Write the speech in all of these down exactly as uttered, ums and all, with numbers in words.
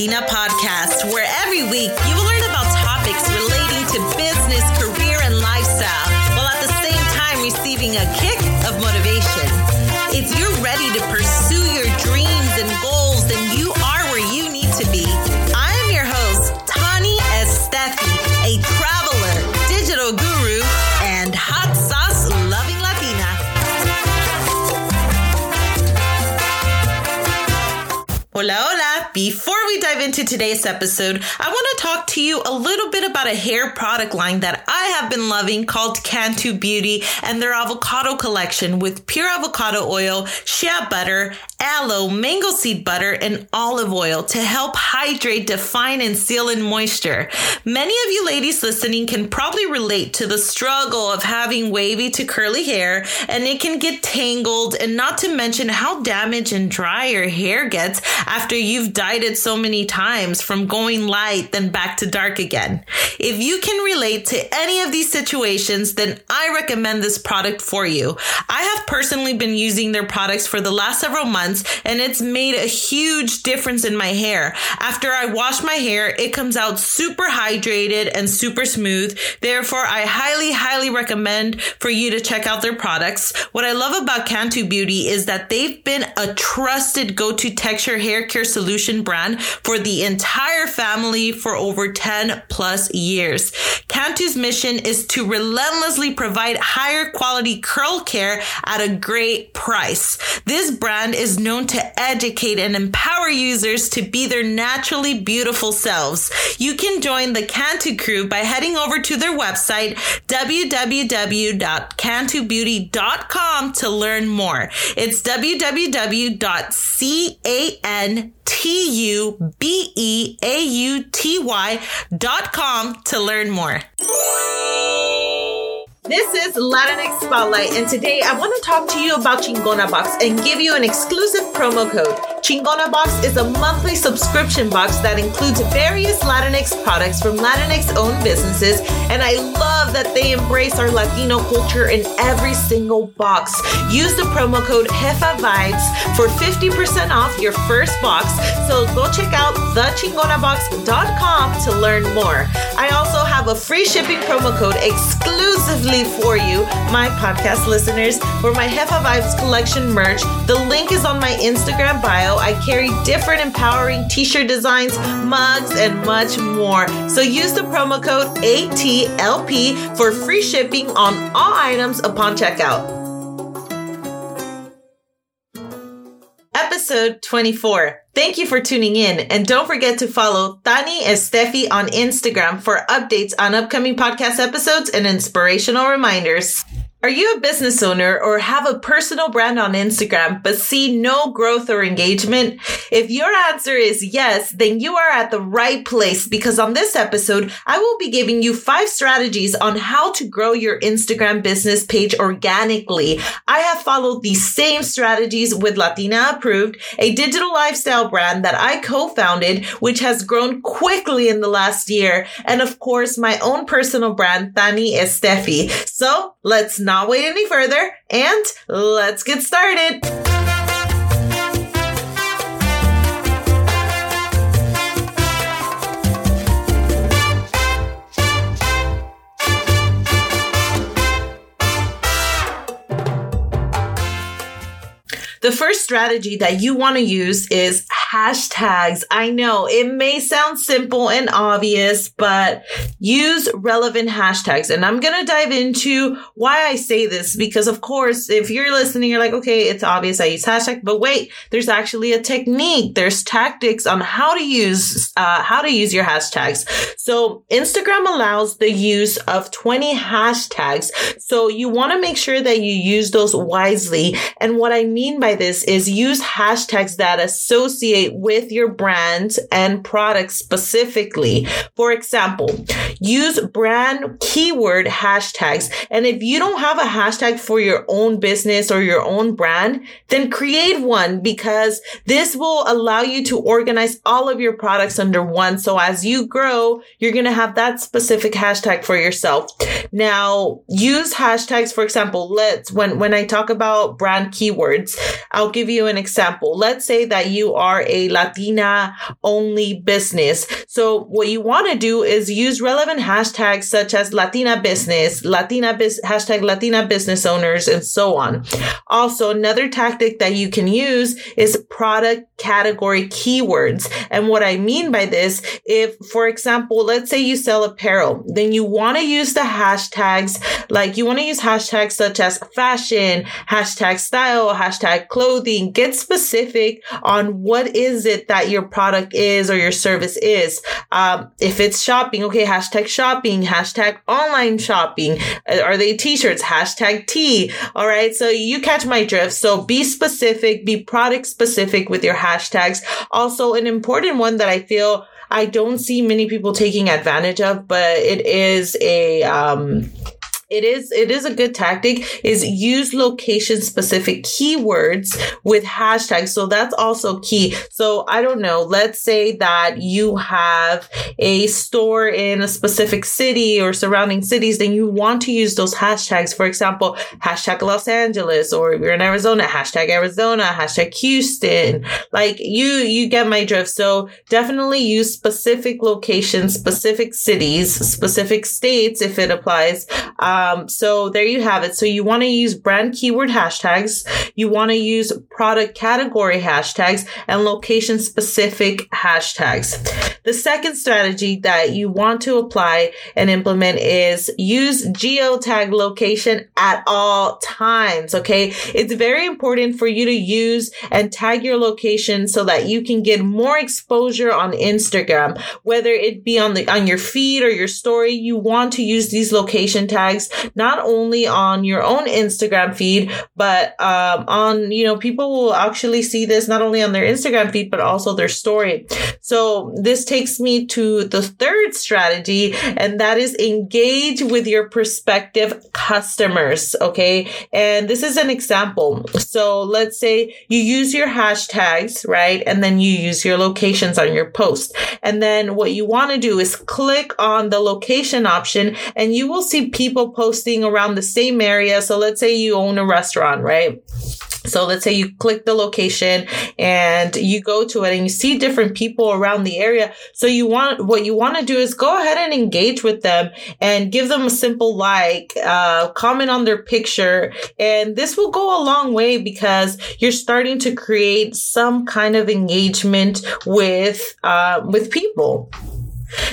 Latina podcast, where every week you will learn about topics relating to business, career, and lifestyle, while at the same time receiving a kick of motivation. If you're ready to pursue your dreams and goals, then you are where you need to be. I am your host, Tanya Estefi, a traveler, digital guru, and hot sauce loving Latina. Hola, hola. Before we dive into today's episode, I want to talk to you a little bit about a hair product line that I have been loving called Cantu Beauty and their avocado collection with pure avocado oil, shea butter, aloe, mango seed butter, and olive oil to help hydrate, define, and seal in moisture. Many of you ladies listening can probably relate to the struggle of having wavy to curly hair, and it can get tangled, and not to mention how damaged and dry your hair gets after you've dyed it so many times, from going light then back to dark again. If you can relate to any of these situations, then I recommend this product for you. I have personally been using their products for the last several months, and it's made a huge difference in my hair. After I wash my hair, it comes out super hydrated and super smooth. Therefore, I highly, highly recommend for you to check out their products. What I love about Cantu Beauty is that they've been a trusted go-to texture hair hair care solution brand for the entire family for over ten plus years. Cantu's mission is to relentlessly provide higher quality curl care at a great price. This brand is known to educate and empower users to be their naturally beautiful selves. You can join the Cantu crew by heading over to their website, w w w dot cantu beauty dot com, to learn more. It's w w w dot can N T U B E A U T Y dot com to learn more. This is Latinx Spotlight, and today I want to talk to you about Chingona Box and give you an exclusive promo code. Chingona Box is a monthly subscription box that includes various Latinx products from Latinx-owned businesses, and I love that they embrace our Latino culture in every single box. Use the promo code HeFAVibes for fifty percent off your first box, so go check out the chingona box dot com to learn more. I also have a free shipping promo code exclusively for you, my podcast listeners, for my HeFAVibes collection merch. The link is on my Instagram bio. I carry different empowering t-shirt designs, mugs, and much more. So use the promo code A T L P for free shipping on all items upon checkout. Episode twenty-four. Thank you for tuning in, and don't forget to follow Tanya Estefi on Instagram for updates on upcoming podcast episodes and inspirational reminders. Are you a business owner or have a personal brand on Instagram but see no growth or engagement? If your answer is yes, then you are at the right place, because on this episode, I will be giving you five strategies on how to grow your Instagram business page organically. I have followed these same strategies with Latina Approved, a digital lifestyle brand that I co-founded, which has grown quickly in the last year, and of course, my own personal brand, Tanya Estefi. So let's not Not wait any further, and let's get started. The first strategy that you want to use is hashtags. I know it may sound simple and obvious, but use relevant hashtags. And I'm going to dive into why I say this, because of course, if you're listening, you're like, okay, it's obvious I use hashtag, but wait, there's actually a technique. There's tactics on how to use, uh, how to use your hashtags. So Instagram allows the use of twenty hashtags. So you want to make sure that you use those wisely. And what I mean by this is use hashtags that associate with your brand and products specifically. For example, Use brand keyword hashtags. And if you don't have a hashtag for your own business or your own brand, then create one, because this will allow you to organize all of your products under one. So as you grow, you're going to have that specific hashtag for yourself. Now, use hashtags. For example, let's, when, when I talk about brand keywords, I'll give you an example. Let's say that you are a Latina only business. So what you want to do is use relevant hashtags such as Latina business, Latina biz, hashtag Latina business owners, and so on. Also, another tactic that you can use is product category keywords. And what I mean by this, if, for example, let's say you sell apparel, then you want to use the hashtags, like you want to use hashtags such as fashion, hashtag style, hashtag clothing. Get specific on what is it that your product is or your service is. Um, if it's shopping, okay, hashtag shopping, hashtag online shopping. Are they t-shirts? Hashtag tea. All right. So you catch my drift. So be specific, be product specific with your hashtags. Also, an important one that I feel I don't see many people taking advantage of, but it is a, um, It is, it is a good tactic, is use location specific keywords with hashtags. So that's also key. So I don't know, let's say that you have a store in a specific city or surrounding cities, then you want to use those hashtags. For example, hashtag Los Angeles, or if you're in Arizona, hashtag Arizona, hashtag Houston. Like you, you get my drift. So definitely use specific locations, specific cities, specific states, if it applies. Um, Um, so there you have it. So you want to use brand keyword hashtags. You want to use product category hashtags and location specific hashtags. The second strategy that you want to apply and implement is use geotag location at all times. Okay. It's very important for you to use and tag your location so that you can get more exposure on Instagram, whether it be on the, on your feed or your story. You want to use these location tags, not only on your own Instagram feed, but um, on, you know, people will actually see this not only on their Instagram feed, but also their story. So this takes me to the third strategy, and that is engage with your prospective customers. Okay. And this is an example. So let's say you use your hashtags, right? And then you use your locations on your post. And then what you want to do is click on the location option, and you will see people People posting around the same area. So let's say you own a restaurant, right? So let's say you click the location and you go to it and you see different people around the area. So you want, what you want to do is go ahead and engage with them and give them a simple like, uh, comment on their picture. And this will go a long way because you're starting to create some kind of engagement with, uh, with people.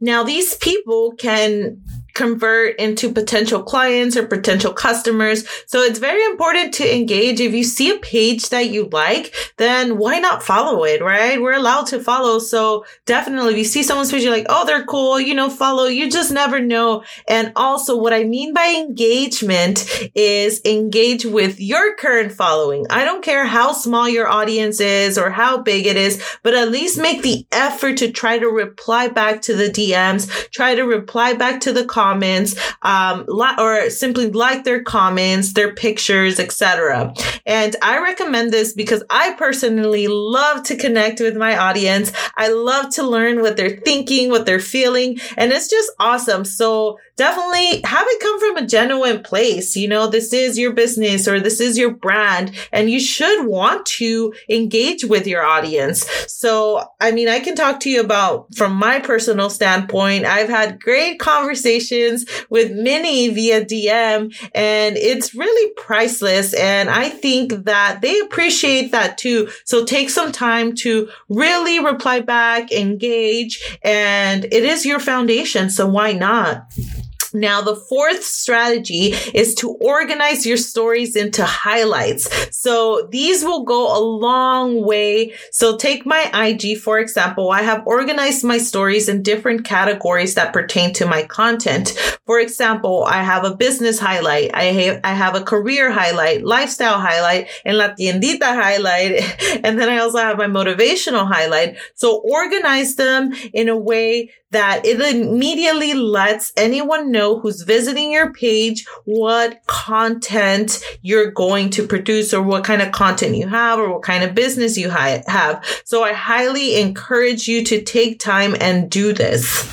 Now, these people can convert into potential clients or potential customers. So it's very important to engage. If you see a page that you like, then why not follow it, right? We're allowed to follow. So definitely if you see someone's page, you're like, oh, they're cool, you know, follow. You just never know. And also what I mean by engagement is engage with your current following. I don't care how small your audience is or how big it is, but at least make the effort to try to reply back to the D Ms, try to reply back to the comments, comments, um, li- or simply like their comments, their pictures, et cetera. And I recommend this because I personally love to connect with my audience. I love to learn what they're thinking, what they're feeling, and it's just awesome. So definitely have it come from a genuine place. You know, this is your business or this is your brand, and you should want to engage with your audience. So, I mean, I can talk to you about, from my personal standpoint, I've had great conversations with many via D M, and it's really priceless. And I think that they appreciate that too. So take some time to really reply back, engage, and it is your foundation. So why not? Now, the fourth strategy is to organize your stories into highlights. So these will go a long way. So take my I G, for example. I have organized my stories in different categories that pertain to my content. For example, I have a business highlight. I have, I have a career highlight, lifestyle highlight, and La Tiendita highlight. And then I also have my motivational highlight. So organize them in a way that it immediately lets anyone know who's visiting your page what content you're going to produce or what kind of content you have or what kind of business you ha- have. So I highly encourage you to take time and do this.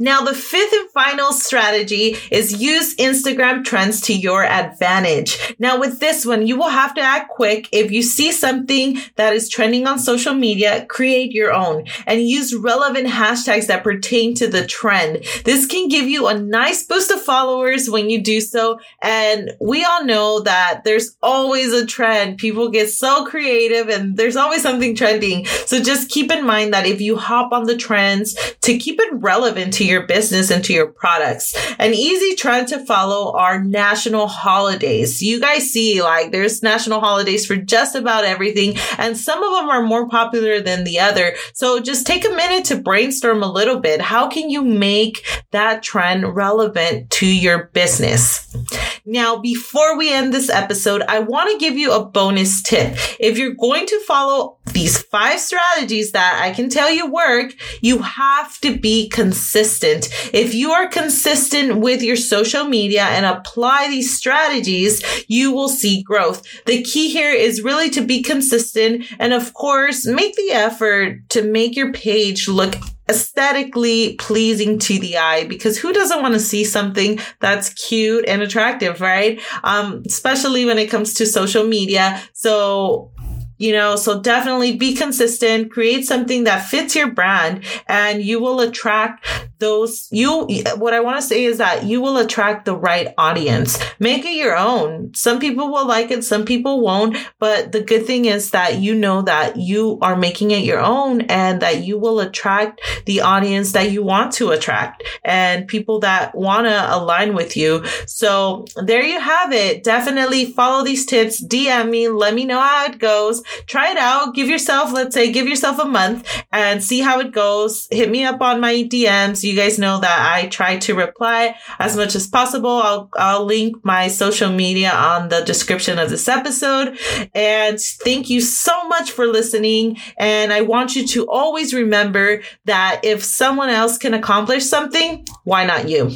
Now, the fifth and final strategy is use Instagram trends to your advantage. Now, with this one, you will have to act quick. If you see something that is trending on social media, create your own and use relevant hashtags that pertain to the trend. This can give you a nice boost of followers when you do so. And we all know that there's always a trend. People get so creative and there's always something trending. So just keep in mind that if you hop on the trends, to keep it relevant to your business and to your products. An easy trend to follow are national holidays. You guys see, like, there's national holidays for just about everything, and some of them are more popular than the other. So just take a minute to brainstorm a little bit. How can you make that trend relevant to your business? Now, before we end this episode, I want to give you a bonus tip. If you're going to follow these five strategies that I can tell you work, you have to be consistent. Consistent. If you are consistent with your social media and apply these strategies, you will see growth. The key here is really to be consistent and, of course, make the effort to make your page look aesthetically pleasing to the eye, because who doesn't want to see something that's cute and attractive, right? Um, especially when it comes to social media. So, You know, so definitely be consistent, create something that fits your brand, and you will attract those, you, what I want to say is that you will attract the right audience. Make it your own. Some people will like it, some people won't, but the good thing is that you know that you are making it your own and that you will attract the audience that you want to attract and people that want to align with you. So there you have it. Definitely follow these tips, D M me, let me know how it goes. Try it out. Give yourself, let's say, give yourself a month and see how it goes. Hit me up on my D Ms. You guys know that I try to reply as much as possible. I'll, I'll link my social media on the description of this episode. And thank you so much for listening. And I want you to always remember that if someone else can accomplish something, why not you?